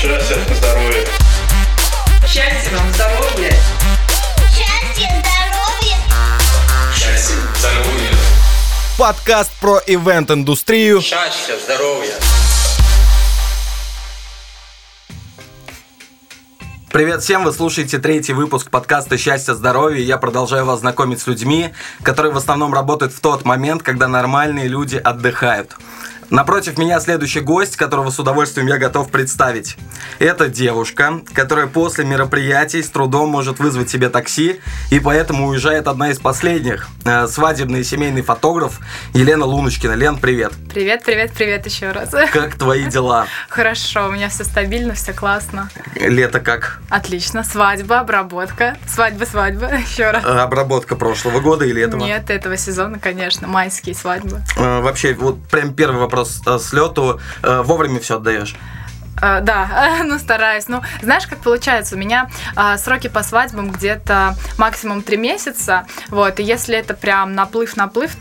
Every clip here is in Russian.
Счастья, здоровья. Счастья вам, здоровья. Счастья, здоровья. Счастья, здоровья. Подкаст про ивент-индустрию. Счастья, здоровья. Привет всем, вы слушаете третий выпуск подкаста «Счастье, здоровье», и я продолжаю вас знакомить с людьми, которые в основном работают в тот момент, когда нормальные люди отдыхают. Напротив меня следующий гость, которого с удовольствием я готов представить. Это девушка, которая после мероприятий с трудом может вызвать себе такси, и поэтому уезжает одна из последних. Свадебный и семейный фотограф Елена Луночкина. Лен, привет. Привет, привет, привет еще раз. Как твои дела? Хорошо, у меня все стабильно, все классно. Лето как? Отлично. Свадьба, обработка. Свадьба, еще раз. Обработка прошлого года или этого? Нет, этого сезона, конечно. Майские свадьбы. Вообще, вот прям первый вопрос с лету. Вовремя все отдаешь? Да, стараюсь. Знаешь, как получается, у меня сроки по свадьбам где-то максимум 3 месяца, вот, и если это прям наплыв,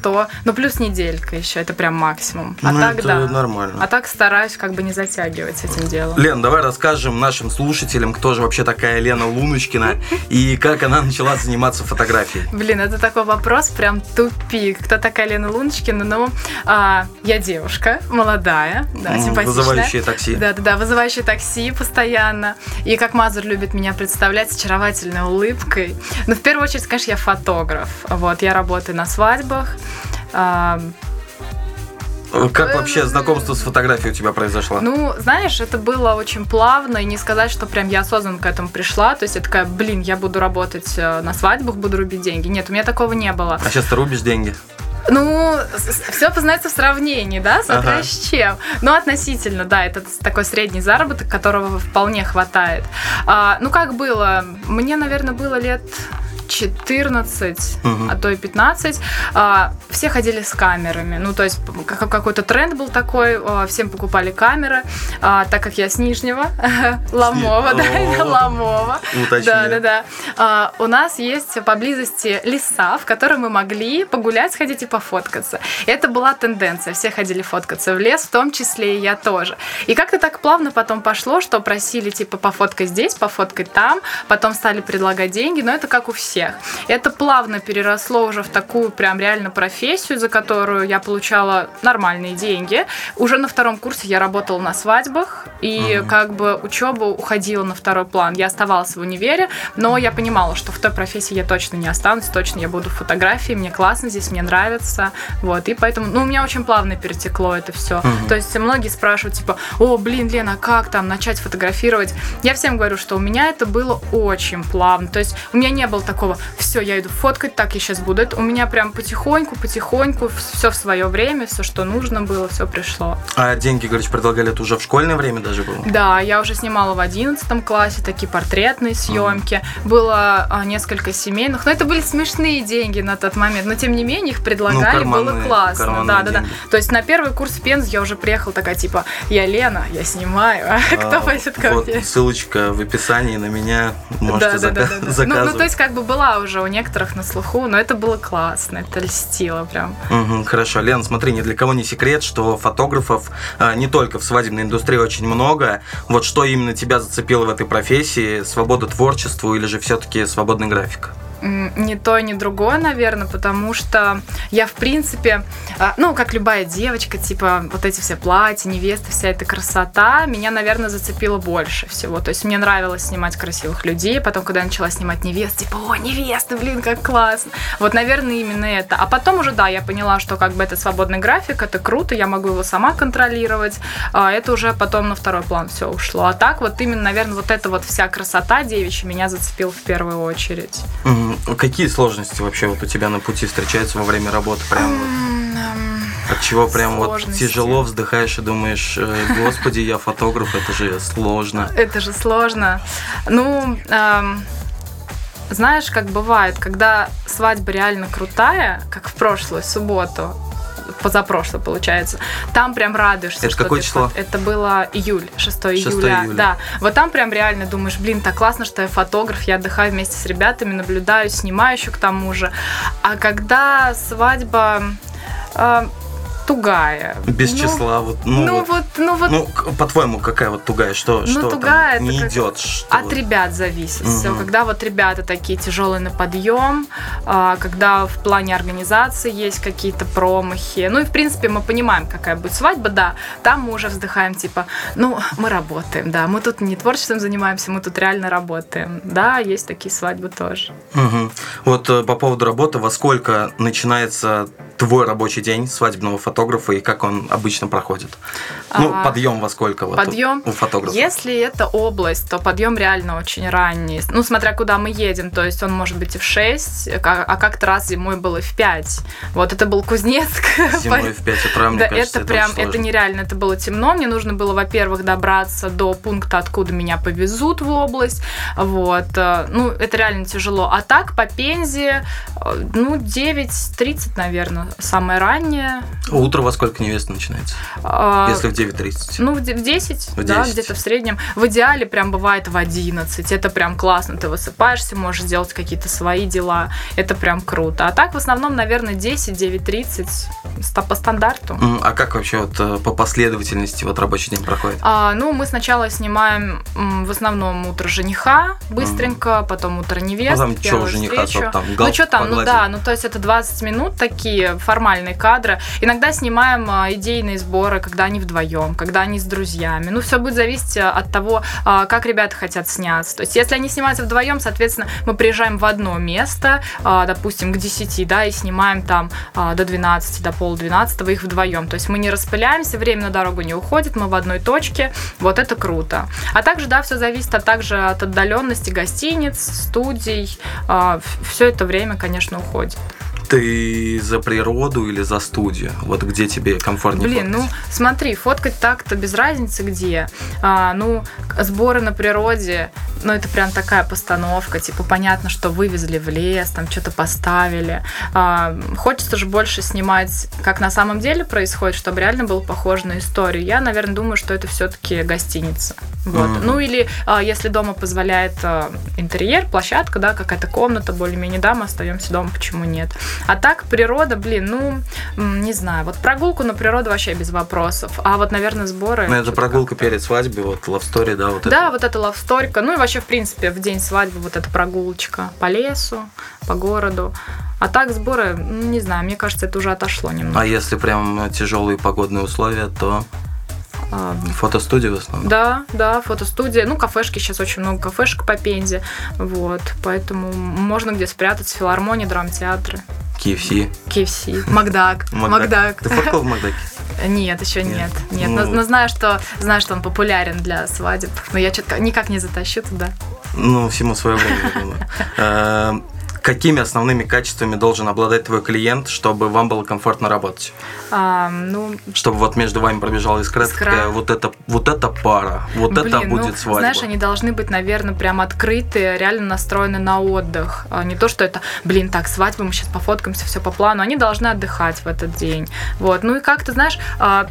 то, плюс неделька еще, это прям максимум. Так, это да, нормально. А так стараюсь как бы не затягивать с этим делом. Лен, давай расскажем нашим слушателям, кто же вообще такая Лена Луночкина и как она начала заниматься фотографией. Блин, это такой вопрос, прям тупик. Кто такая Лена Луночкина? Я девушка, молодая, да, симпатичная. Вызывающая такси. Да, вызывающий такси постоянно. И как Мазур любит меня представлять с очаровательной улыбкой. Но в первую очередь, конечно, я фотограф. Вот, я работаю на свадьбах. Как вообще знакомство с фотографией у тебя произошло? Знаешь, это было очень плавно, и не сказать, что прям я осознанно к этому пришла. То есть я такая, я буду работать на свадьбах, буду рубить деньги. Нет, у меня такого не было. А сейчас ты рубишь деньги? Все познается в сравнении, да, смотря с чем. Относительно, да, это такой средний заработок, которого вполне хватает. Как было? Мне, наверное, было лет 14, а то и 15, все ходили с камерами. То есть какой-то тренд был такой, всем покупали камеры, так как я с Нижнего Ломова. Да. У нас есть поблизости леса, в котором мы могли погулять, сходить и пофоткаться. Это была тенденция, все ходили фоткаться в лес, в том числе и я тоже. И как-то так плавно потом пошло, что просили, пофоткай здесь, пофоткай там, потом стали предлагать деньги, но это как у всех. Это плавно переросло уже в такую прям реально профессию, за которую я получала нормальные деньги. Уже на втором курсе я работала на свадьбах, и как бы учеба уходила на второй план. Я оставалась в универе, но я понимала, что в той профессии я точно не останусь, точно я буду в фотографии, мне классно здесь, мне нравится. Вот, и поэтому, у меня очень плавно перетекло это все. То есть многие спрашивают, Лена, как там начать фотографировать? Я всем говорю, что у меня это было очень плавно. То есть у меня не было такого: все, я иду фоткать, так я сейчас буду. Это у меня прям потихоньку, все в свое время, все, что нужно было, все пришло. А деньги, говоришь, предлагали, это уже в школьное время даже было? Да, я уже снимала в 11 классе такие портретные съемки. Было несколько семейных, но это были смешные деньги на тот момент, но тем не менее их предлагали, было классно. Да. То есть на первый курс в Пензу я уже приехала такая, я Лена, я снимаю, кто пойдет ко мне? Вот ссылочка в описании на меня, можете заказывать. То есть как бы была уже у некоторых на слуху, но это было классно, это льстило прям. Хорошо, Лен, смотри, ни для кого не секрет, что фотографов не только в свадебной индустрии очень много. Вот что именно тебя зацепило в этой профессии? Свобода творчеству или же все-таки свободный график? Ни то, ни другое, наверное, потому что я, в принципе, как любая девочка, вот эти все платья, невесты, вся эта красота, меня, наверное, зацепило больше всего. То есть мне нравилось снимать красивых людей, потом, когда я начала снимать невест, невесты, блин, как классно. Вот, наверное, именно это. А потом уже, я поняла, что как бы это свободный график, это круто, я могу его сама контролировать, это уже потом на второй план все ушло. А так вот именно, наверное, вот эта вот вся красота девичья меня зацепила в первую очередь. Какие сложности вообще у тебя на пути встречаются во время работы? От чего прям тяжело вздыхаешь и думаешь, господи, я фотограф, это же сложно. Знаешь, как бывает, когда свадьба реально крутая, как в прошлую субботу, позапрошлое, получается. Там прям радуешься. Это какое число? Это было июль, 6 июля. Да. Вот там прям реально думаешь, так классно, что я фотограф, я отдыхаю вместе с ребятами, наблюдаю, снимаю еще к тому же. А когда свадьба... тугая. Без числа. Вот, вот. Ну, по-твоему, какая вот тугая? Что, что тугая там не идет? Что... От ребят зависит. Угу. Когда вот ребята такие тяжелые на подъем, когда в плане организации есть какие-то промахи. Ну и, в принципе, мы понимаем, какая будет свадьба, да. Там мы уже вздыхаем, типа, ну, мы работаем, да. Мы тут не творчеством занимаемся, мы тут реально работаем. Да, есть такие свадьбы тоже. Угу. Вот по поводу работы, во сколько начинается твой рабочий день свадебного фотографа и как он обычно проходит? Ну, подъем во сколько у фотографа? Если это область, то подъем реально очень ранний. Ну, смотря куда мы едем, то есть он может быть и в 6, а как-то раз зимой было и в 5. Вот это был Кузнецк. Зимой в 5 утра, мне кажется, это прям, это нереально, это было темно. Мне нужно было, во-первых, добраться до пункта, откуда меня повезут в область. Вот. Ну, это реально тяжело. А так, по Пензе, ну, 9:30, наверное, самое раннее. Утро во сколько невеста начинается? Если в 9:30? Ну, в 10, да, где-то в среднем. В идеале прям бывает в 11. Это прям классно. Ты высыпаешься, можешь делать какие-то свои дела. Это прям круто. А так, в основном, наверное, 10, 9:30 по стандарту. А как вообще вот по последовательности вот рабочий день проходит? Ну, мы сначала снимаем в основном утро жениха быстренько, потом утро невесты, ну, там, первую жениха, встречу. Там, ну, что там, погладили. Ну да, ну то есть это 20 минут такие формальные кадры. Иногда снимаем идейные сборы, когда они вдвоем, когда они с друзьями. Ну, все будет зависеть от того, как ребята хотят сняться. То есть, если они снимаются вдвоем, соответственно, мы приезжаем в одно место, допустим, к 10, да, и снимаем там до 12, до 11:30 их вдвоем. То есть мы не распыляемся, время на дорогу не уходит, мы в одной точке. Вот это круто. А также, да, все зависит от отдаленности гостиниц, студий. Все это время, конечно, уходит. Ты за природу или за студию? Вот где тебе комфортнее фоткать? Блин, ну смотри, фоткать так-то без разницы где. Ну, сборы на природе, ну это прям такая постановка. Типа понятно, что вывезли в лес, там что-то поставили. Хочется же больше снимать, как на самом деле происходит, чтобы реально было похоже на историю. Я, наверное, думаю, что это все-таки гостиница. Вот. Mm-hmm. Ну или если дома позволяет интерьер, площадка, да, какая-то комната более-менее, да, мы остаемся дома, почему нет? А так, природа, блин, ну, не знаю. Вот прогулку на природу вообще без вопросов. А вот, наверное, сборы... Ну, это прогулка как-то перед свадьбой, вот лавстори, да? Вот да, это. Вот это лавсторика. Ну, и вообще, в принципе, в день свадьбы вот эта прогулочка по лесу, по городу. А так, сборы, не знаю, мне кажется, это уже отошло немного. А если прям тяжелые погодные условия, то... Фотостудия в основном? Да, да, фотостудия. Ну, кафешки, сейчас очень много кафешек по Пензе. Вот, поэтому можно где спрятаться. Филармонии, драмтеатры. KFC. Макдак. Ты фоткал в Макдаке? Нет, еще нет. Ну... Но знаю, что он популярен для свадеб. Но я что-то никак не затащу туда. Ну, всему свое время, я думаю. Какими основными качествами должен обладать твой клиент, чтобы вам было комфортно работать? Чтобы вот между вами пробежала искра. Вот эта пара, вот блин, это будет свадьба. Знаешь, они должны быть, наверное, прям открыты, реально настроены на отдых. Не то, что это, блин, так, свадьба, мы сейчас пофоткаемся, все по плану. Они должны отдыхать в этот день. Вот. Ну и как ты знаешь,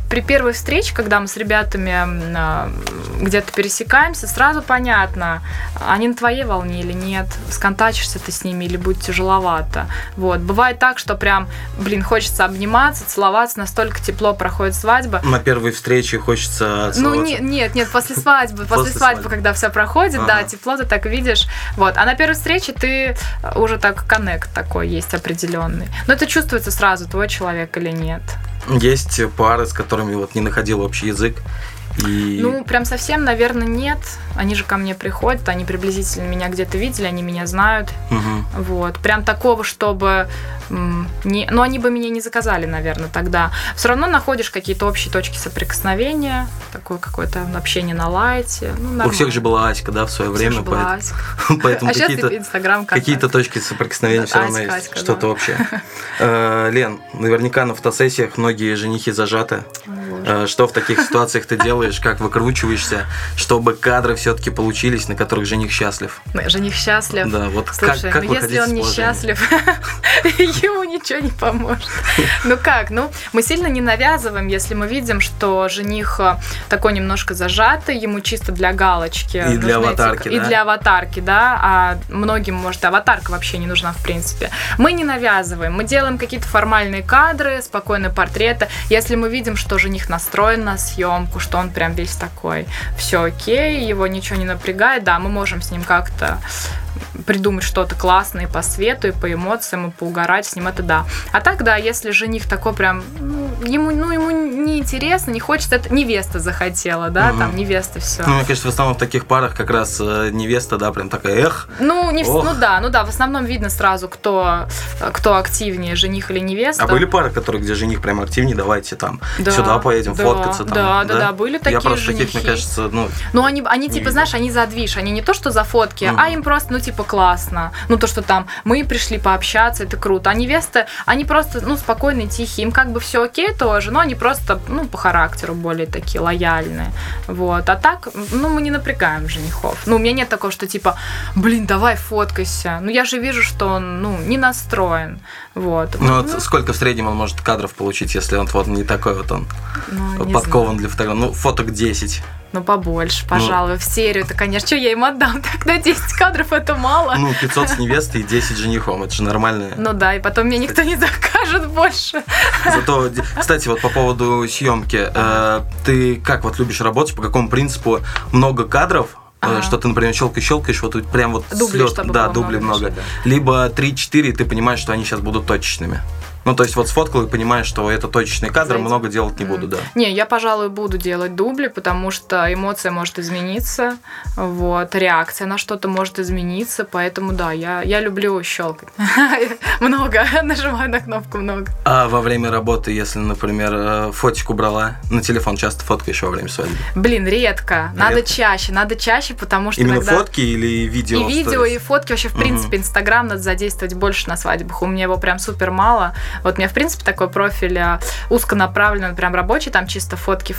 при первой встрече, когда мы с ребятами где-то пересекаемся, сразу понятно, они на твоей волне или нет, сконтачишься ты с ними или будет тяжеловато. Вот. Бывает так, что прям, блин, хочется обниматься, целоваться, настолько тепло проходит свадьба. На первой встрече хочется целоваться. Ну, нет, после свадьбы, когда все проходит, да, тепло ты так видишь. Вот. А на первой встрече ты уже так, коннект такой есть определенный. Но это чувствуется сразу, твой человек или нет. Есть пары, с которыми вот не находил общий язык. И... Ну, прям совсем, наверное, нет. Они же ко мне приходят, они приблизительно меня где-то видели, они меня знают. Угу. Вот. Прям такого, чтобы... Ну, они бы меня не заказали, наверное, тогда. Все равно находишь какие-то общие точки соприкосновения, такое какое-то общение на лайте. Ну, у всех же была Аська, да, в свое время. Поэтому какие-то точки соприкосновения все равно есть. Что-то общее. Лен, наверняка на фотосессиях многие женихи зажаты. Что в таких ситуациях ты делаешь, как выкручиваешься, чтобы кадры все-таки получились, на которых жених счастлив? Жених счастлив? Да, вот. Слушай, как выходить из положения? Если он несчастлив... ему ничего не поможет. Ну как? Ну, мы сильно не навязываем, если мы видим, что жених такой немножко зажатый, ему чисто для галочки. И для аватарки, и для аватарки, да. А многим, может, аватарка вообще не нужна, в принципе. Мы не навязываем, мы делаем какие-то формальные кадры, спокойные портреты. Если мы видим, что жених настроен на съемку, что он прям весь такой, все окей, его ничего не напрягает, да, мы можем с ним как-то придумать что-то классное по свету, и по эмоциям, и поугарать с ним, это да. А так, да, если жених такой прям, ему неинтересно, не хочется, это невеста захотела, да, там невеста все. Ну, мне кажется, в основном в таких парах как раз невеста, да, прям такая, эх. Ну да, в основном видно сразу, кто активнее, жених или невеста. А были пары, которые, где жених прям активнее, давайте там сюда поедем фоткаться. Да, были такие женихи. Я просто таких, мне кажется, они типа, знаешь, они задвиж, они не то, что за фотки, а им просто, типа, классно. Ну, то, что там мы пришли пообщаться, это круто. А невесты, они просто, спокойные, тихие. Им как бы все окей тоже, но они просто, по характеру более такие лояльные. Вот. А так, мы не напрягаем женихов. У меня нет такого, что типа, блин, давай фоткайся. Я же вижу, что он, не настроен. Вот. Сколько в среднем он может кадров получить, если он вот не такой вот он подкован для фотографии? Фоток 10. Побольше, пожалуй. В серию это, конечно, что я им отдам тогда 10 кадров, это мало. 500 с невестой и 10 женихом, это же нормально. Да, и потом мне никто не закажет больше. Зато, кстати, вот по поводу съемки, ты как вот любишь работать, по какому принципу много кадров? Ага. Что ты, например, щелкаешь, вот прям вот дубли, дублей много. Либо 3-4, и ты понимаешь, что они сейчас будут точечными. То есть вот сфоткал и понимаешь, что это точечный кадр, много делать не буду, да. Не, я, пожалуй, буду делать дубли, потому что эмоция может измениться, реакция на что-то может измениться, поэтому, да, я люблю щелкать. Много, нажимаю на кнопку много. А во время работы, если, например, фотик убрала, на телефон часто фоткаешь во время свадьбы? Блин, редко. Надо чаще, потому что именно иногда... фотки или видео? И видео, и фотки. Вообще, в принципе, Инстаграм надо задействовать больше на свадьбах. У меня его прям супер мало. У меня, в принципе, такой профиль узконаправленный, прям рабочий, там чисто фотки.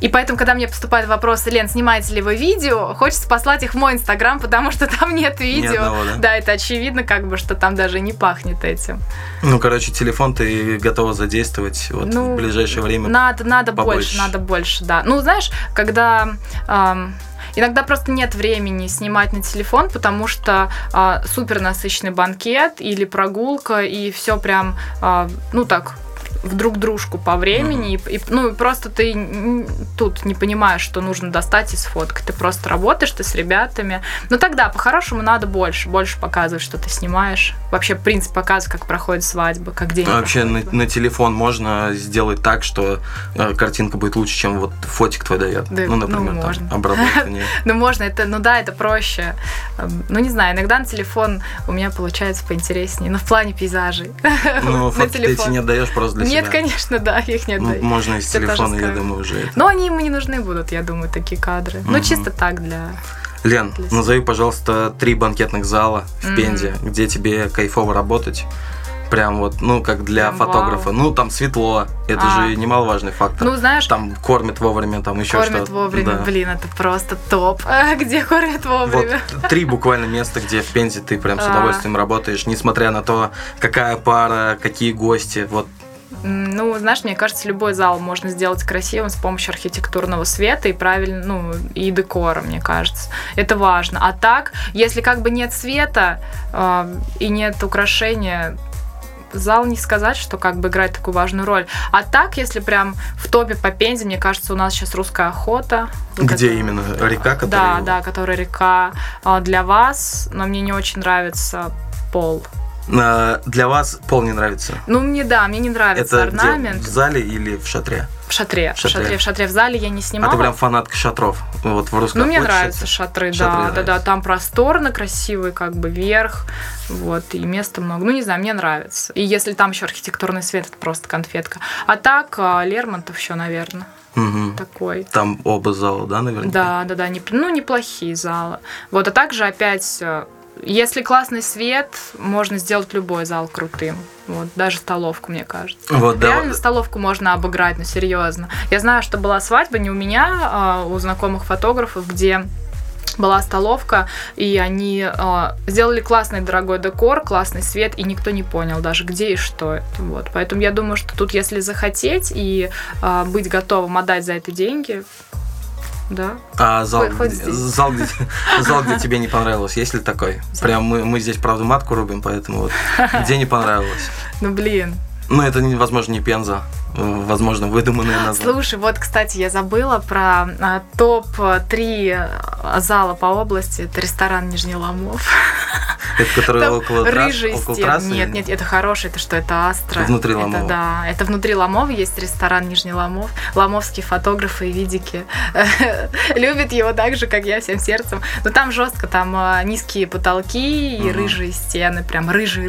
И поэтому, когда мне поступают вопросы, Лен, снимаете ли вы видео, хочется послать их в мой Инстаграм, потому что там нет видео. Ни одного, да? Да, это очевидно, как бы, что там даже не пахнет этим. Телефон ты готова задействовать в ближайшее время? Надо больше, да. Знаешь, когда... Иногда просто нет времени снимать на телефон, потому что супер насыщенный банкет или прогулка, и все прям, вдруг дружку по времени, и просто ты тут не понимаешь, что нужно достать из фотки, ты просто работаешь, ты с ребятами, тогда по-хорошему надо больше показывать, что ты снимаешь, вообще принцип показывать, как проходит свадьба, как день. Вообще на телефон можно сделать так, что картинка будет лучше, чем вот фотик твой дает, например, там обработание. Можно, это, это проще, не знаю, иногда на телефон у меня получается поинтереснее, в плане пейзажей. Фотки ты эти не отдаешь просто для себя. Нет, конечно, да, их нет. Можно из телефона, я думаю, уже это. Они ему не нужны будут, я думаю, такие кадры. Чисто так для... Лен, назови, пожалуйста, 3 банкетных зала в Пензе, где тебе кайфово работать. Прям как для фотографа. Вау. Там светло, это же немаловажный фактор. Знаешь... Там кормят вовремя, там еще что-то. Кормят вовремя, да. Блин, это просто топ. Где кормят вовремя? 3 буквально места, где в Пензе ты прям с удовольствием работаешь, несмотря на то, какая пара, какие гости, знаешь, мне кажется, любой зал можно сделать красивым с помощью архитектурного света и правильно, и декора, мне кажется. Это важно. А так, если нет света и нет украшения, зал не сказать, что играет такую важную роль. А так, если прям в топе по Пензе, мне кажется, у нас сейчас Русская охота. Где именно? Река, которая... Да, которая река для вас, но мне не очень нравится пол. Для вас пол не нравится? Мне мне не нравится это орнамент. Это в зале или в шатре? В шатре в зале я не снимала. А ты прям фанатка шатров? В Русской охоте? Мне нравятся шатры, да. Там просторно, красивый верх, и места много. Не знаю, мне нравится. И если там еще архитектурный свет, это просто конфетка. А так, Лермонтов еще, наверное. Такой. Там оба зала, да, наверное? Да. Неплохие залы. А также опять... Если классный свет, можно сделать любой зал крутым. Даже столовку, мне кажется. Реально столовку можно обыграть, серьезно. Я знаю, что была свадьба не у меня, а у знакомых фотографов, где была столовка, и они сделали классный дорогой декор, классный свет, и никто не понял даже, где и что это. Вот. Поэтому я думаю, что тут, если захотеть и быть готовым отдать за это деньги, да. А зал, где тебе не понравилось, есть ли такой? Прям мы здесь, правда, матку рубим, поэтому вот где не понравилось? Ну, блин. Ну, это, возможно, не Пенза, возможно, выдуманное название. Слушай, вот, кстати, я забыла про топ-3 зала по области. Это ресторан Нижний Ломов. Это который там около трассы? Нет, это хороший, это что, это Астра. Внутри Ломова. Да, это внутри Ломова есть ресторан Нижний Ломов. Ломовские фотографы и видики любят его так же, как я, всем сердцем. Но там жестко, там низкие потолки и рыжие стены, прям рыжие.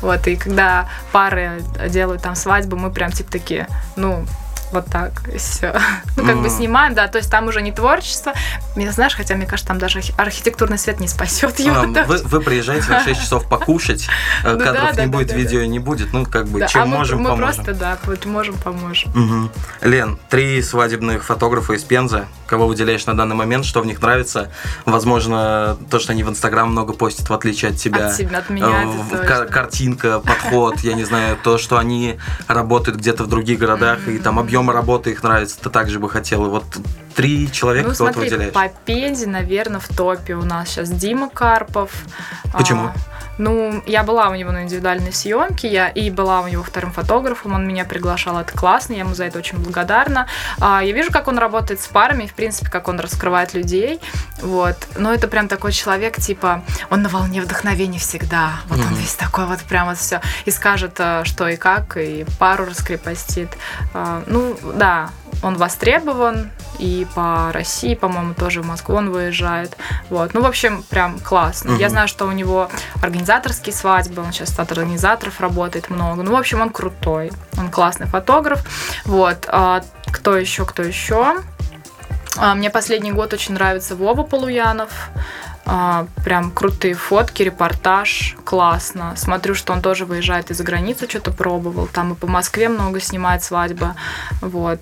Вот, и когда пары делают там свадьбу, мы прям типа такие, ну... Вот так, и все. Ну, как бы снимаем, да, то есть там уже не творчество. Знаешь, хотя, мне кажется, там даже архитектурный свет не спасет его. Вы приезжаете на 6 часов покушать, кадров не будет, видео не будет, ну, как бы, чем можем, поможем. Мы просто, да, можем, поможем. Лен, 3 свадебных фотографа из Пензы, кого выделяешь на данный момент, что в них нравится? Возможно, то, что они в Инстаграм много постят, в отличие от тебя. От себя, от меня. Картинка, подход, я не знаю, то, что они работают где-то в других городах, и там объем работы их нравится, ты также бы хотела. Вот 3 человека, ну, кого ты выделяешь? По Пензе, наверное, в топе у нас сейчас Дима Карпов. Почему? Ну, я была у него на индивидуальной съемке, я и была у него вторым фотографом, он меня приглашал, это классно, я ему за это очень благодарна. Я вижу, как он работает с парами, в принципе, как он раскрывает людей, вот. Но это прям такой человек, типа, он на волне вдохновения всегда, вот он весь такой вот прям вот все, и скажет, что и как, и пару раскрепостит. Ну, да, он востребован, и по России, по-моему, тоже в Москву он выезжает. Вот. Ну, в общем, прям классно. Я знаю, что у него организаторские свадьбы, он сейчас от организаторов работает много. Ну, в общем, он крутой, он классный фотограф. Вот. А кто еще? Мне последний год очень нравится Вова Полуянов. Прям крутые фотки, репортаж, классно. Смотрю, что он тоже выезжает из-за границы, что-то пробовал. Там и по Москве много снимает свадьбы. Вот.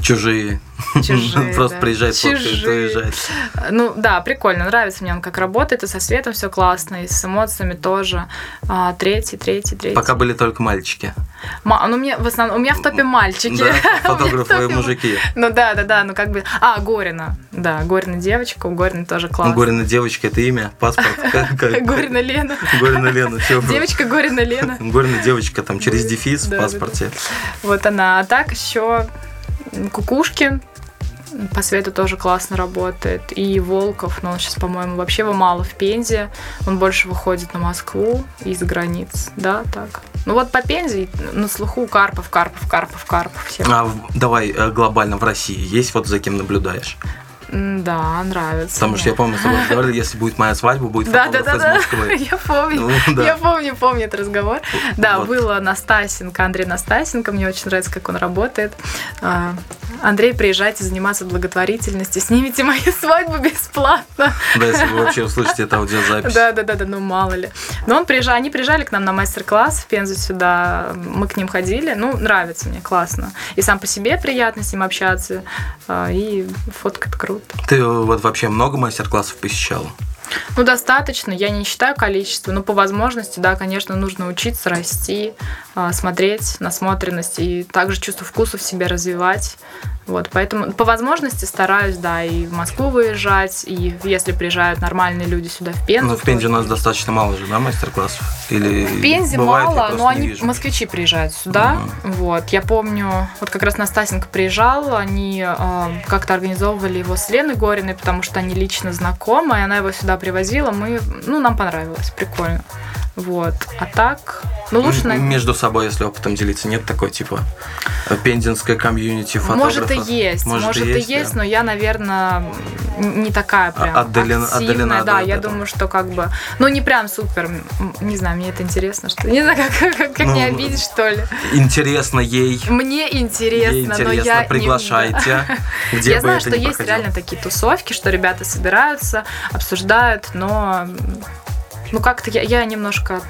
Чужие. Просто да. Приезжает, фоткает, уезжает. Ну да, прикольно, нравится мне он как работает, и со светом все классно, и с эмоциями тоже. Третий. Пока были только мальчики. У меня в топе мальчики. Да, фотографы и мужики. Ну да, ну как бы... Горина. Да, Горина девочка, у Горины тоже классно. Горина девочка, это имя, паспорт. Горина Лена. Горина Лена, все. Девочка Горина Лена. Горина девочка, там через дефис в паспорте. Вот она, а так еще... Кукушкин по свету тоже классно работает. И Волков, но он сейчас, по-моему, вообще его мало в Пензе. Он больше выходит на Москву из-за границ. Да, так. Ну вот по Пензе на слуху Карпов. Всем. Давай глобально в России. Есть вот за кем наблюдаешь? Да, нравится. Потому что я помню, с тобой разговаривали, если будет моя свадьба, будет фотограф из Москвы. Я помню этот разговор. Да, было Настасенко, Андрей Настасенко, мне очень нравится, как он работает. Андрей, приезжайте заниматься благотворительностью, снимите мою свадьбу бесплатно. Да, если вы вообще услышите эту аудиозапись. Да, ну мало ли. Но они приезжали к нам на мастер-класс в Пензу сюда, мы к ним ходили, ну нравится мне, классно. И сам по себе приятно с ним общаться, и фоткать круто. Ты вот вообще много мастер-классов посещала? Ну, достаточно. Я не считаю количество, но по возможности, да, конечно, нужно учиться, расти, смотреть, насмотренность и также чувство вкуса в себе развивать. Вот, поэтому по возможности стараюсь, да, и в Москву выезжать, и если приезжают нормальные люди сюда в Пензу. Ну, в Пензе у нас достаточно мало же, да, мастер-классов? Или в Пензе мало, но они, москвичи, приезжают сюда. Вот, я помню, вот как раз Настасенко приезжал, они как-то организовывали его с Леной Гориной, потому что они лично знакомы, и она его сюда привозила, нам понравилось, прикольно. Вот, а так... Ну, лучше между собой, если опытом делиться, нет такой, типа, пензенская комьюнити фотографов? Может и есть, да. Но я, наверное, не такая прям активная. Да, я думаю, что как бы... Ну, не прям супер, не знаю, мне это интересно, что ли. Не знаю, как не обидеть, что ли. Интересно ей. Мне интересно, но я... Приглашайте, где бы это ни проходило. Я знаю, что есть реально такие тусовки, что ребята собираются, обсуждают, но... Ну, как-то я немножко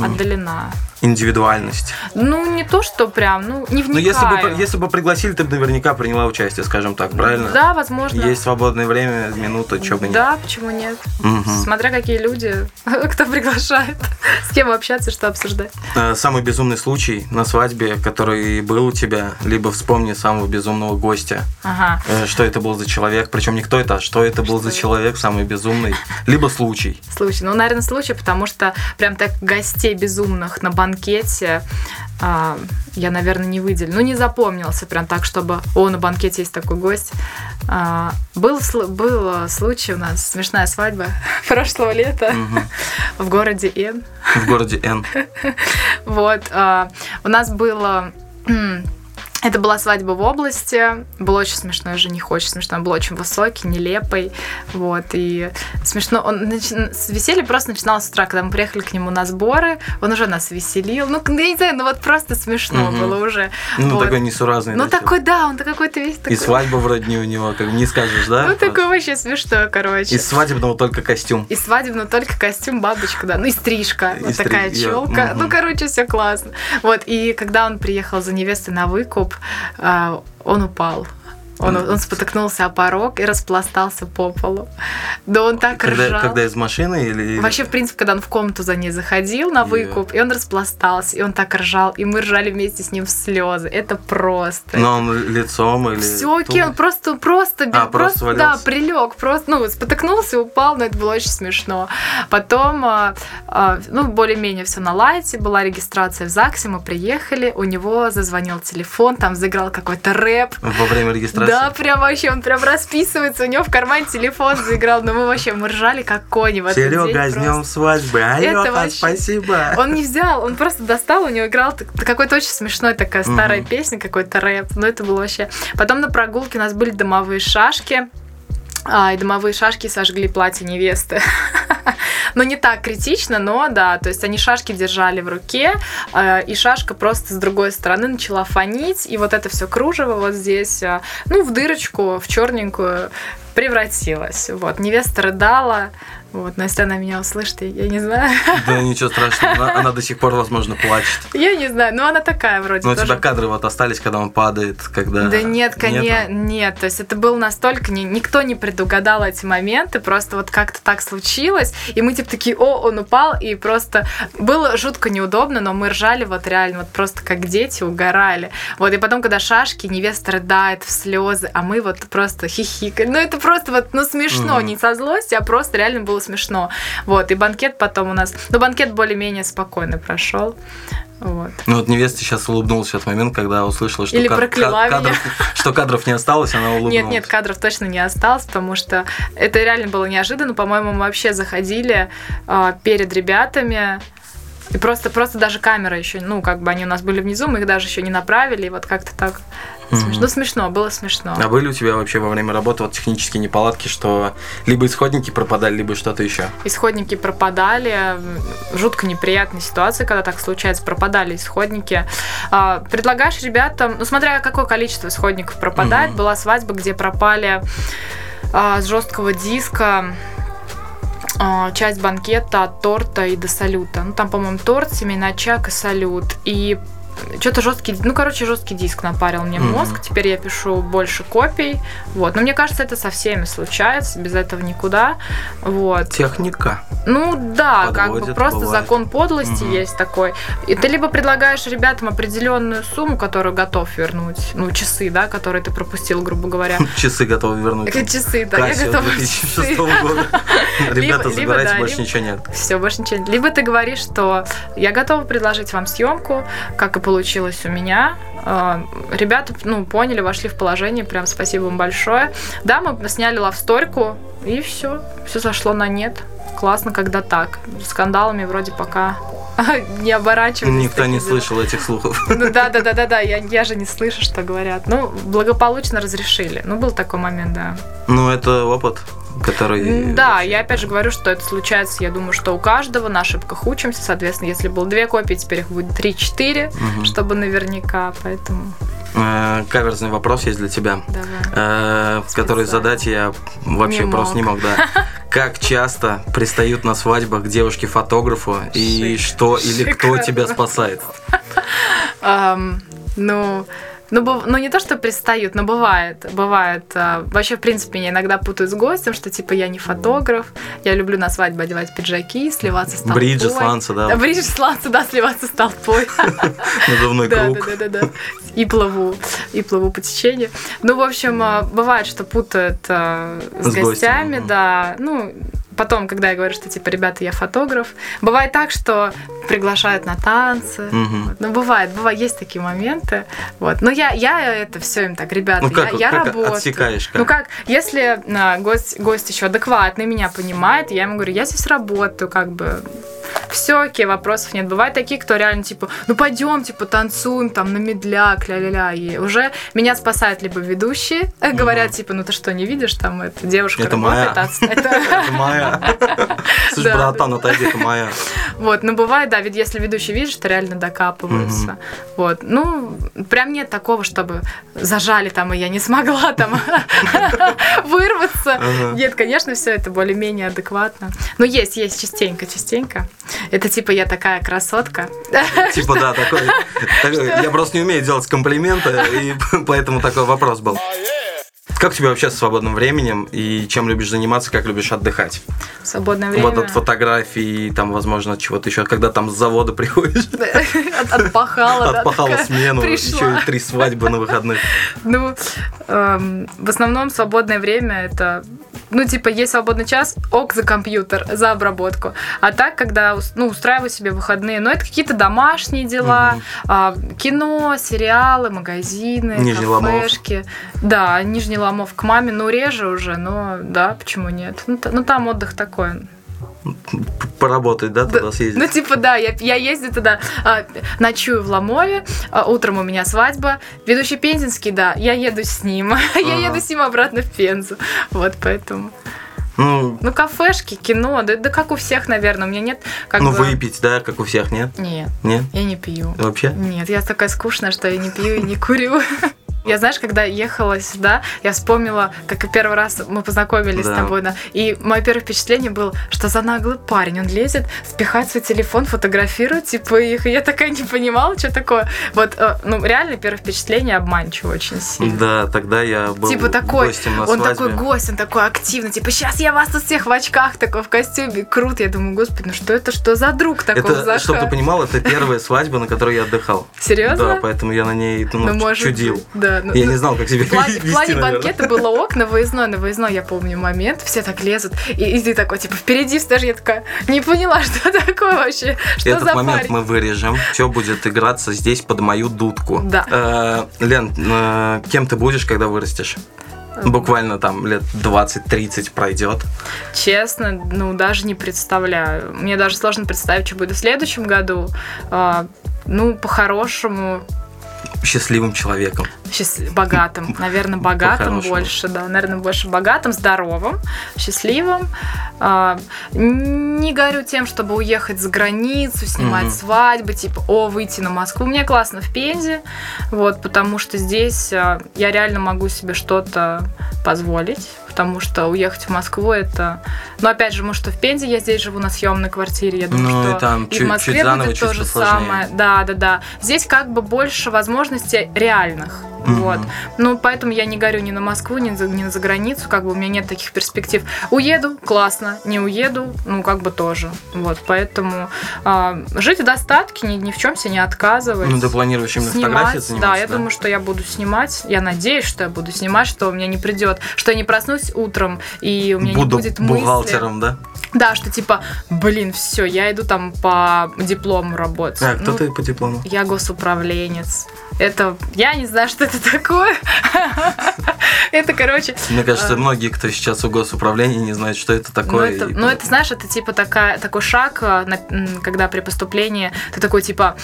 отдалена. индивидуальность. Ну, не то, что прям, ну, не вникаю. Но если бы пригласили, ты бы наверняка приняла участие, скажем так, правильно? Да, возможно. Есть свободное время, минута, чего бы нет. Да, почему нет? Угу. Смотря какие люди, кто приглашает, с кем общаться, что обсуждать. Самый безумный случай на свадьбе, который был у тебя, либо вспомни самого безумного гостя. Ага. Что это был за человек, причем не кто это, а что это был за человек самый безумный, либо случай. Случай, ну, наверное, случай, потому что прям так гостей безумных на банкете я, наверное, не выделила. Ну, не запомнился прям так, чтобы на банкете есть такой гость. Был случай у нас, смешная свадьба прошлого лета в городе Н. В городе Н. Вот. У нас было... Это была свадьба в области, был очень смешной жених, очень смешной, он был очень высокий, нелепый, вот, и смешно, веселье просто начиналось с утра, когда мы приехали к нему на сборы, он уже нас веселил, ну, я не знаю, ну, вот просто смешно было уже. Ну, вот. Такой несуразный. Ну, такой, да, он какой-то весь такой. И свадьба вродни у него, как не скажешь, да? Ну, такой вообще смешной, короче. Из свадебного только костюм. Из свадебного только костюм, бабочка, да, ну, и стрижка, и вот такая челка, ну, короче, все классно. Вот, и когда он приехал за невестой на выкуп, он упал. Он спотыкнулся о порог и распластался по полу. Да он так ржал. Когда из машины или... Вообще, в принципе, когда он в комнату за ней заходил на выкуп, и он распластался, и он так ржал, и мы ржали вместе с ним в слезы. Это просто... Но он лицом или... Все окей, он просто да, прилег, просто, ну, спотыкнулся, упал, но это было очень смешно. Потом, ну, более-менее все наладилось, была регистрация в ЗАГСе, мы приехали, у него зазвонил телефон, там заиграл какой-то рэп. Во время регистрации? Да, прям вообще, он прям расписывается, у него в кармане телефон заиграл, но мы ржали как кони в этот день. Серега, с днем свадьбы, алёха, спасибо. Он не взял, он просто достал, у него играл какой-то очень смешной, такая старая песня, какой-то рэп, но это было вообще... Потом на прогулке у нас были домовые шашки, и домовые шашки сожгли платье невесты. Но не так критично, но да, то есть они шашки держали в руке, и шашка просто с другой стороны начала фонить, и вот это все кружево вот здесь, ну, в дырочку, в черненькую превратилась. Вот, невеста рыдала. Вот, но если она меня услышит, я не знаю. Да ничего страшного, она до сих пор, возможно, плачет. Я не знаю, но она такая вроде. Но у тебя кадры вот остались, когда он падает, когда... Да нет, конечно, нет. То есть это было настолько... Никто не предугадал эти моменты, просто вот как-то так случилось, и мы типа такие, он упал, и просто было жутко неудобно, но мы ржали вот реально, вот просто как дети угорали. Вот, и потом, когда шашки, невеста рыдает в слезы, а мы вот просто хихикали. Ну, это просто вот, ну, смешно, не со злости, а просто реально было смешно. Вот, и банкет потом у нас... Ну, банкет более-менее спокойно прошел. Вот. Ну, вот невеста сейчас улыбнулась в этот момент, когда услышала, что, что кадров не осталось, она улыбнулась. Нет, кадров точно не осталось, потому что это реально было неожиданно. По-моему, мы вообще заходили перед ребятами, и просто даже камера еще, ну, как бы они у нас были внизу, мы их даже еще не направили, и вот как-то так... Ну, смешно, было смешно. А были у тебя вообще во время работы вот технические неполадки, что либо исходники пропадали, либо что-то еще? Исходники пропадали. Жутко неприятная ситуация, когда так случается, пропадали исходники. Предлагаешь ребятам, ну, смотря какое количество исходников пропадает, была свадьба, где пропали с жесткого диска часть банкета от торта и до салюта. Ну, там, по-моему, торт, семейный очаг и салют. И что-то жесткий диск напарил мне мозг. Теперь я пишу больше копий. Вот. Но мне кажется, это со всеми случается. Без этого никуда. Вот. Техника. Ну да, подводит, как бы просто бывает. Закон подлости есть такой. И ты либо предлагаешь ребятам определенную сумму, которую готов вернуть. Ну, часы, да, которые ты пропустил, грубо говоря. Часы готовы вернуть. Часы, да. Я готова. 2006 года. Ребята, забирайте, больше ничего нет. Все, больше ничего нет. Либо ты говоришь, что я готова предложить вам съемку, как и получилось у меня. Ребята, ну, поняли, вошли в положение, прям спасибо вам большое. Да, мы сняли лавсторьку, и все сошло на нет. Классно, когда так. Скандалами вроде пока не оборачивались. Никто не слышал этих слухов. Ну да, я же не слышу, что говорят. Ну, благополучно разрешили. Ну, был такой момент, да. Ну, это опыт, который... Да, я опять же говорю, что это случается, я думаю, что у каждого, на ошибках учимся, соответственно, если было 2 копии, теперь их будет 3-4, чтобы наверняка, поэтому... Каверзный вопрос есть для тебя, который задать я вообще просто не мог, да. как часто пристают на свадьбах к девушке-фотографу, и что или кто тебя спасает? Ну, не то, что пристают, но бывает. Вообще, в принципе, меня иногда путают с гостем, что, типа, я не фотограф, я люблю на свадьбе одевать пиджаки, сливаться с толпой. Бриджи сланца, да, сливаться с толпой. Надувной круг. Да. И плыву по течению. Ну, в общем, бывает, что путают с гостями, да, ну... Потом, когда я говорю, что, типа, ребята, я фотограф, бывает так, что приглашают на танцы. Угу. Ну, бывает, есть такие моменты. Вот. Но я это все им так, ребята, я работаю. Отсекаешь, как? Ну, как, если гость еще адекватный, меня понимает, я ему говорю, я здесь работаю, как бы... Все, окей, вопросов нет. Бывают такие, кто реально, типа, ну пойдем, типа, танцуем, там, на медляк, ля-ля-ля. И уже меня спасают либо ведущие, говорят, типа, ну ты что, не видишь, там, эта девушка работает. Это моя. Слушай, братан, отойди, это моя. Вот, ну бывает, да, ведь если ведущий видишь, то реально докапываются. Вот, ну, прям нет такого, чтобы зажали там, и я не смогла там вырваться. Нет, конечно, все это более-менее адекватно. Но есть, частенько. Это типа я такая красотка. Типа да, такой. Я просто не умею делать комплименты, и поэтому такой вопрос был. Как тебе вообще с свободным временем, и чем любишь заниматься, как любишь отдыхать? Свободное время? Вот от фотографий, там, возможно, от чего-то еще, когда там с завода приходишь. Отпахала смену, еще и 3 свадьбы на выходных. Ну, в основном свободное время это... Ну, типа, есть свободный час, за компьютер, за обработку. А так, когда, устраиваю себе выходные, это какие-то домашние дела, кино, сериалы, магазины, кафешки. Да, Нижний Ломов к маме, реже уже, но да, почему нет? Ну, там отдых такой. Поработать, да, туда съездить? Ну, типа, да, я ездила туда, ночую в Ломове, утром у меня свадьба, ведущий пензенский, да, я еду с ним, я еду с ним обратно в Пензу, вот поэтому... Ну, кафешки, кино, да как у всех, наверное, у меня нет... выпить, да, как у всех, нет? Нет, я не пью. Вообще? Нет, я такая скучная, что я не пью и не курю. Я, знаешь, когда ехала сюда, я вспомнила, как и первый раз мы познакомились с тобой. Да, и мое первое впечатление было, что за наглый парень. Он лезет, спихает свой телефон, фотографирует, типа их. И я такая не понимала, что такое. Вот, реально первое впечатление обманчиво очень сильно. Да, тогда я был типа такой, гостем на свадьбе. Он такой гость, он такой активный. Типа, сейчас я вас тут всех в очках, такой в костюме. Круто. Я думаю, господи, что за друг такой? Чтобы ты понимал, это первая свадьба, на которой я отдыхал. Серьезно? Да, поэтому я на ней чудил. Я не знал, как себя вести, в плане банкета было выездной, я помню момент, все так лезут, и ты такой, типа, впереди даже я такая, не поняла, что такое вообще, что за парень. Этот момент мы вырежем, все будет играться здесь под мою дудку. Да. Лен, кем ты будешь, когда вырастешь? Буквально там лет 20-30 пройдет. Честно, даже не представляю. Мне даже сложно представить, что будет в следующем году. По-хорошему... Счастливым человеком. Богатым. Наверное, богатым больше, да. Наверное, больше богатым, здоровым, счастливым. Не горю тем, чтобы уехать за границу, снимать свадьбы, типа, выйти на Москву. Мне классно в Пензе, потому что здесь я реально могу себе что-то позволить, потому что уехать в Москву это... Но опять же, в Пензе, я здесь живу на съемной квартире, я думаю, что и, там и в Москве будет то же самое. Да. Здесь как бы больше возможностей реальных. Вот. Поэтому я не горю ни на Москву, ни на заграницу, как бы у меня нет таких перспектив. Уеду, классно, не уеду, как бы тоже. Вот, поэтому жить в достатке, ни в чем себе не отказывать. Ты планируешь именно фотографии заниматься? Да, я думаю, что я буду снимать, я надеюсь, что я буду снимать, что у меня не придет, что я не проснусь утром, и у меня не будет мысли. Буду бухгалтером, да? Да, что типа, все, я иду там по диплому работать. А, кто ты по диплому? Я госуправленец. Это, я не знаю, что это такое. Это, короче... Мне кажется, многие, кто сейчас у госуправления, не знают, что это такое. Это, знаешь, это типа такой шаг, когда при поступлении ты такой типа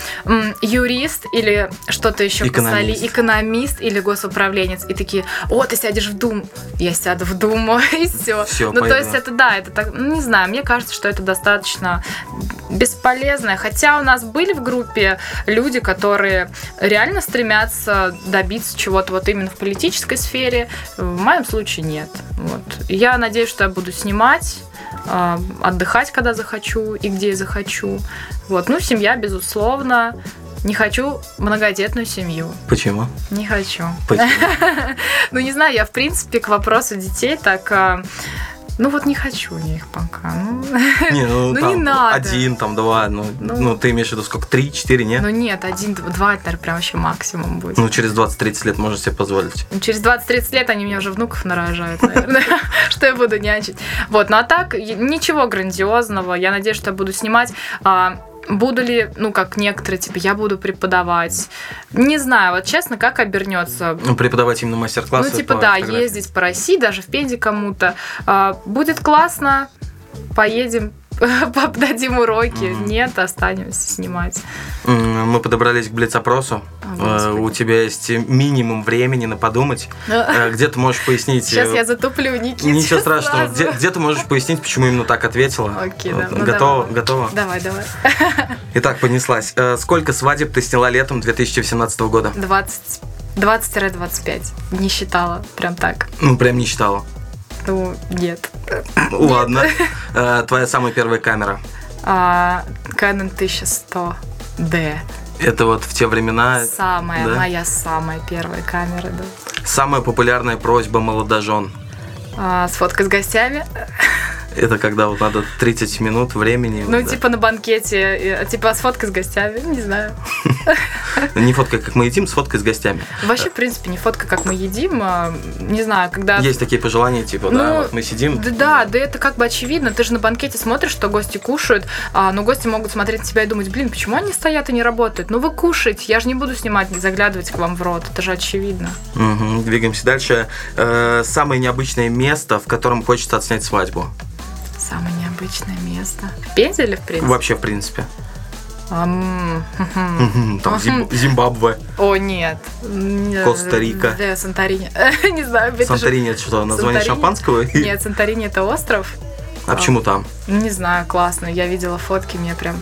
юрист или что-то еще писали, экономист или госуправленец. И такие, ты сядешь в Думу. Я сяду в Думу, и все. То есть это, это так, не знаю, мне кажется, что это достаточно бесполезно. Хотя у нас были в группе люди, которые реально постоянно стремятся добиться чего-то вот именно в политической сфере. В моем случае нет. Вот. Я надеюсь, что я буду снимать, отдыхать, когда захочу и где я захочу. Вот. Ну, семья, безусловно. Не хочу многодетную семью. Почему? Не хочу. Почему? Ну, не знаю, я, в принципе, к вопросу детей так... Ну вот не хочу я их пока. Не надо. Один, там два, ну ты имеешь в виду сколько? 3-4, нет? Ну нет, 1-2, это, наверное, прям вообще максимум будет. Ну через 20-30 лет можешь себе позволить. Через 20-30 лет они мне уже внуков нарожают, наверное, что я буду нянчить. Вот, ну а так ничего грандиозного. Я надеюсь, что я буду снимать. Буду ли, ну, как некоторые, типа, я буду преподавать. Не знаю, вот честно, как обернется. Ну, преподавать именно мастер-классы. Ну, типа, да, ездить по России, даже в Пензе кому-то. Будет классно, поедем, дадим уроки. Нет, останемся снимать. Мы подобрались к блиц-опросу. У тебя есть минимум времени на подумать. Где ты можешь пояснить... Сейчас я затуплю, Никита. Ничего страшного. Где ты можешь пояснить, почему именно так ответила? Окей, да. Готова? Давай. Итак, понеслась. Сколько свадеб ты сняла летом 2018 года? 20-25. Не считала. Прям так. Ну, прям не считала. Ну, нет. Ладно. Твоя самая первая камера? Canon 1100D. Это вот в те времена... Моя самая первая камера, да. Самая популярная просьба молодожен? Сфоткай с гостями. Это когда вот надо 30 минут времени. Ну, вот, типа да. На банкете, типа сфоткай с гостями, не знаю. Не фоткай, как мы едим, сфоткай с гостями. Вообще, в принципе, не фоткай, как мы едим, не знаю, когда... Есть такие пожелания, типа, ну, да, вот мы сидим. Да, это как бы очевидно. Ты же на банкете смотришь, что гости кушают, но гости могут смотреть на тебя и думать, блин, почему они стоят и не работают? Ну, вы кушаете, я же не буду снимать, не заглядывать к вам в рот, это же очевидно. Угу, двигаемся дальше. Самое необычное место, в котором хочется отснять свадьбу? Самое необычное место. В Пензе или в принципе? Вообще в принципе. Там Зимбабве. О, нет. Коста-Рика. Санторини. Не знаю. Санторини это что, название шампанского? Нет, Санторини это остров. А почему там? Не знаю, классно. Я видела фотки, мне прям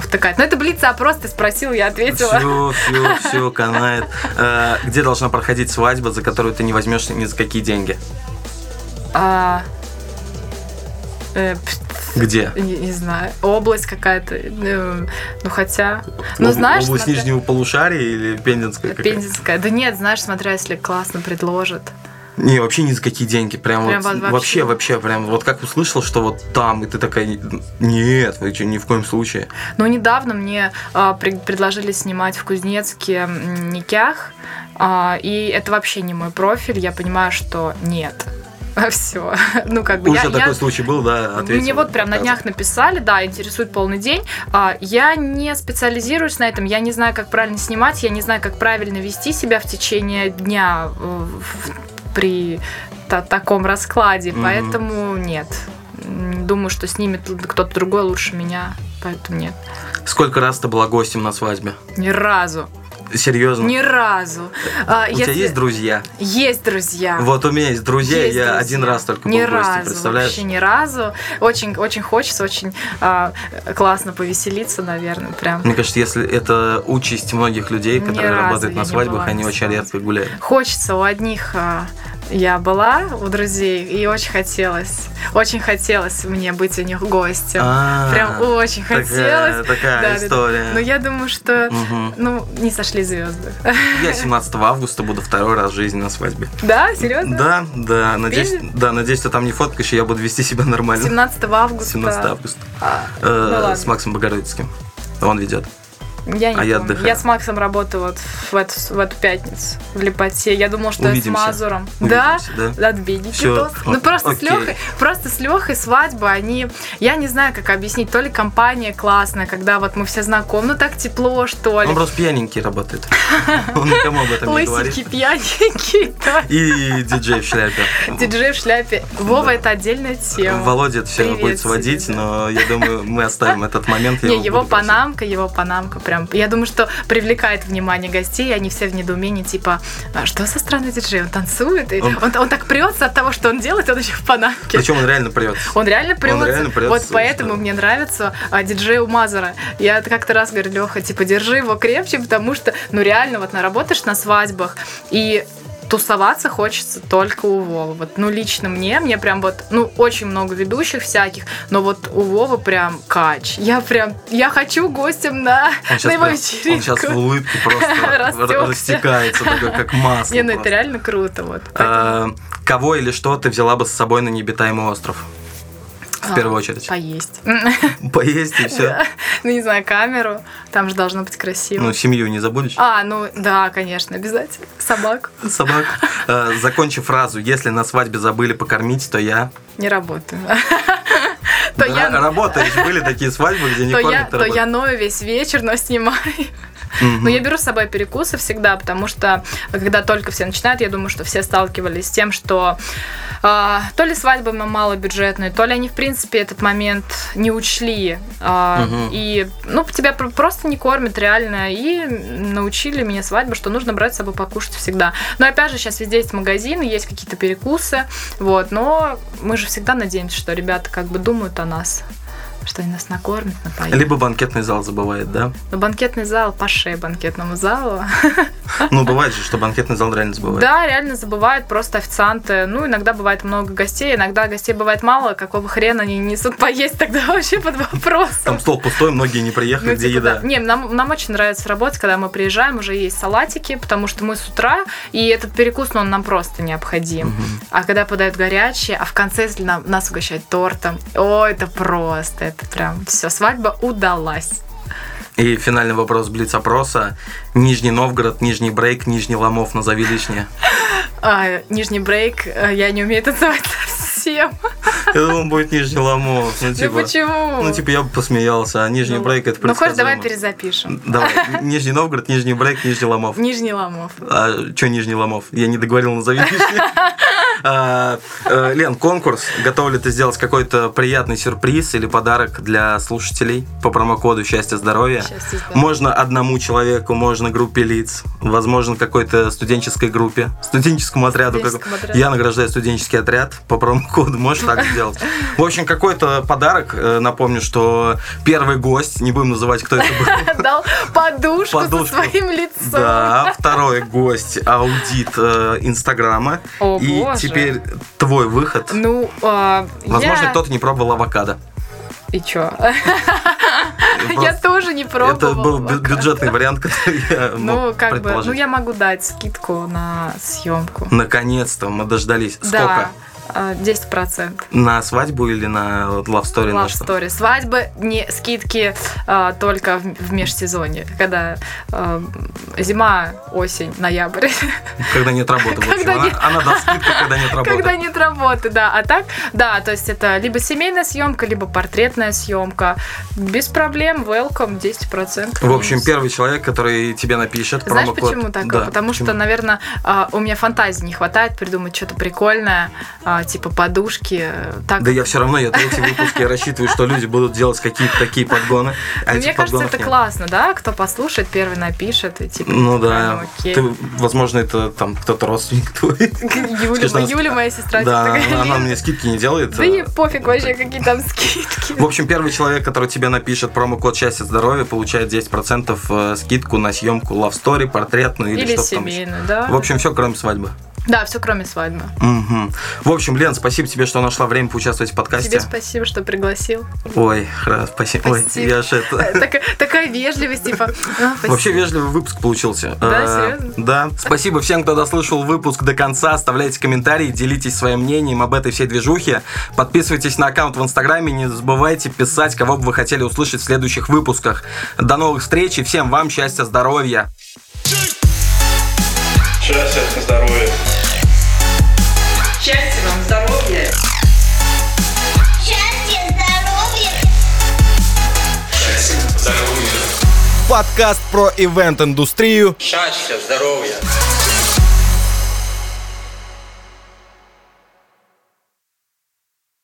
втыкает. Но это блиц-опрос, ты спросил, я ответила. Все, канает. Где должна проходить свадьба, за которую ты не возьмешь ни за какие деньги? Где? Не знаю. Область какая-то. Ну, хотя... Ну, знаешь, область смотря... Нижнего полушария или Пензенская? Пензенская. Да нет, знаешь, смотря, если классно предложат. Не, вообще ни за какие деньги. Прям вот, вообще, прям вот как услышал, что вот там, и ты такая, нет, вы что, ни в коем случае. Ну, недавно мне предложили снимать в Кузнецке никях, и это вообще не мой профиль, я понимаю, что нет. Все. Ну, как бы. Уже такой случай был, да, ответил. Мне вот прям на днях написали, да, интересует полный день. Я не специализируюсь на этом, я не знаю, как правильно снимать, я не знаю, как правильно вести себя в течение дня при таком раскладе, поэтому нет. Думаю, что снимет кто-то другой лучше меня, поэтому нет. Сколько раз ты была гостем на свадьбе? Ни разу. Серьезно? Ни разу. У тебя есть друзья? Есть друзья. Вот у меня есть друзья, я один раз только был гостем, представляешь? Вообще ни разу. Очень, очень хочется, очень классно повеселиться, наверное, прям. Мне кажется, если это участь многих людей, которые работают на свадьбах, они очень редко гуляют. Хочется у одних... Я была у друзей, и очень хотелось мне быть у них гостем. Прям очень хотелось. Такая история. Но я думаю, что не сошли звезды. Я 17 августа буду второй раз в жизни на свадьбе. Да? Серьезно? Да. Надеюсь, что там не фоткаешь, и я буду вести себя нормально. 17 августа. С Максом Богородицким. Он ведет. Я с Максом работаю вот в эту пятницу в Лепоте. Я думала, что это с Мазуром. Да? Отбегите. Ну, просто с Лехой свадьба, они... Я не знаю, как объяснить. То ли компания классная, когда вот мы все знакомы. Ну, так тепло, что ли. Он просто пьяненький работает. Он никому об этом не говорит. Лысенький, пьяненький. И диджей в шляпе. Вова – это отдельная тема. Володя это все будет сводить, но я думаю, мы оставим этот момент. Не, его панамка прям прям, я думаю, что привлекает внимание гостей, они все в недоумении, типа, а что со стороны диджей, он танцует? Он так прется от того, что он делает, он еще в панамке. Причем он реально прется. Он реально прется. Вот поэтому мне нравится диджей у Мазура. Я как-то раз говорю, Леха, типа, держи его крепче, потому что, ну, реально, вот наработаешь на свадьбах, и тусоваться хочется только у Вовы. Вот, ну, лично мне прям вот, ну, очень много ведущих всяких, но вот у Вовы прям кач. Я хочу гостем на его вечеринку. Он сейчас в улыбке просто растекается, как масло. Не, ну это реально круто. Вот. Кого или что ты взяла бы с собой на необитаемый остров? В первую очередь. Поесть. Поесть и все. Да. Ну, не знаю, камеру. Там же должно быть красиво. Ну, семью не забудешь? Ну, да, конечно, обязательно. Собаку. Закончи фразу. Если на свадьбе забыли покормить, то я... Не работаю. Работаешь. Были такие свадьбы, где не кормят. То я ною весь вечер, но снимаю. Но я беру с собой перекусы всегда, потому что, когда только все начинают, я думаю, что все сталкивались с тем, что то ли свадьбы малобюджетные, то ли они, в принципе, этот момент не учли. И, ну, тебя просто не кормят реально. И научили меня свадьбу, что нужно брать с собой покушать всегда. Но, опять же, сейчас везде есть магазины, есть какие-то перекусы. Вот, но мы же всегда надеемся, что ребята как бы думают о нас, что они нас накормят, напоят. Либо банкетный зал забывает, да? Ну, банкетный зал по шее банкетному залу. Ну, бывает же, что банкетный зал реально забывает. Да, реально забывают просто официанты. Ну, иногда бывает много гостей, иногда гостей бывает мало. Какого хрена они несут поесть, тогда вообще под вопросом. Там стол пустой, многие не приехали, где еда. Не, нам очень нравится работать, когда мы приезжаем, уже есть салатики, потому что мы с утра, и этот перекус, он нам просто необходим. А когда подают горячие, а в конце, если нас угощают тортом, о, это просто... Это прям все, свадьба удалась. И финальный вопрос блиц-опроса. Нижний Новгород, Нижний Брейк, Нижний Ломов. Назови лишнее. Нижний Брейк, я не умею танцевать совсем. Я думал, будет Нижний Ломов. Почему? Я бы посмеялся. А Нижний Брейк — это предсказуемо. Хочешь, давай перезапишем. Давай. Нижний Новгород, Нижний Брейк, Нижний Ломов. Нижний Ломов. А что Нижний Ломов? Я не договорил, назови лишнее. Лен, конкурс. Готова ли ты сделать какой-то приятный сюрприз или подарок для слушателей по промокоду «Счастье-здоровье»? Можно одному человеку, можно группе лиц, возможно, какой-то студенческой группе, студенческому отряду. Я награждаю студенческий отряд по промокоду. Можешь так сделать. В общем, какой-то подарок. Напомню, что первый гость, не будем называть, кто это был, дал подушку со своим лицом. Да, второй гость — аудит Инстаграма. И теперь твой выход. Ну, возможно, кто-то не пробовал авокадо. И чё? Я тоже не пробовала. Это был бюджетный вариант, который я мог предположить. Ну, я могу дать скидку на съемку. Наконец-то мы дождались. Сколько? 10%. На свадьбу или на Love Story? Love Story. Свадьбы, не скидки, только в межсезонье, когда зима, осень, ноябрь. Когда нет работы. Она даст скидку, когда нет работы. Когда нет работы, да. А так, да, то есть это либо семейная съемка, либо портретная съемка. Без проблем, welcome, 10%. В общем, первый человек, который тебе напишет промокод. Знаешь, почему так? Да, потому что, наверное, у меня фантазии не хватает придумать что-то прикольное, типа подушки. Так. Да я все равно, я третий выпуск, я рассчитываю, что люди будут делать какие-то такие подгоны. Мне кажется, это классно, да? Кто послушает, первый напишет. Ну да. Возможно, это там кто-то родственник твой. Юля, моя сестра. Да, она мне скидки не делает. Да и пофиг вообще, какие там скидки. В общем, первый человек, который тебе напишет промокод «Счастье-здоровье», получает 10% скидку на съемку Love Story, портретную или что-то там еще. Да. В общем, все, кроме свадьбы. Да, все кроме свадьбы. Угу. В общем, Лен, спасибо тебе, что нашла время поучаствовать в подкасте. Тебе спасибо, что пригласил. Ой, спасибо. Ой, я же это... Такая вежливость, типа. Вообще вежливый выпуск получился. Да, серьезно? Да. Спасибо всем, кто дослушал выпуск до конца. Оставляйте комментарии, делитесь своим мнением об этой всей движухе. Подписывайтесь на аккаунт в Инстаграме. Не забывайте писать, кого бы вы хотели услышать в следующих выпусках. До новых встреч и всем вам счастья, здоровья. Счастья, здоровья. Счастья вам, здоровья. Счастья, здоровья. Счастья, здоровья. Подкаст про ивент-индустрию. Счастья, здоровья.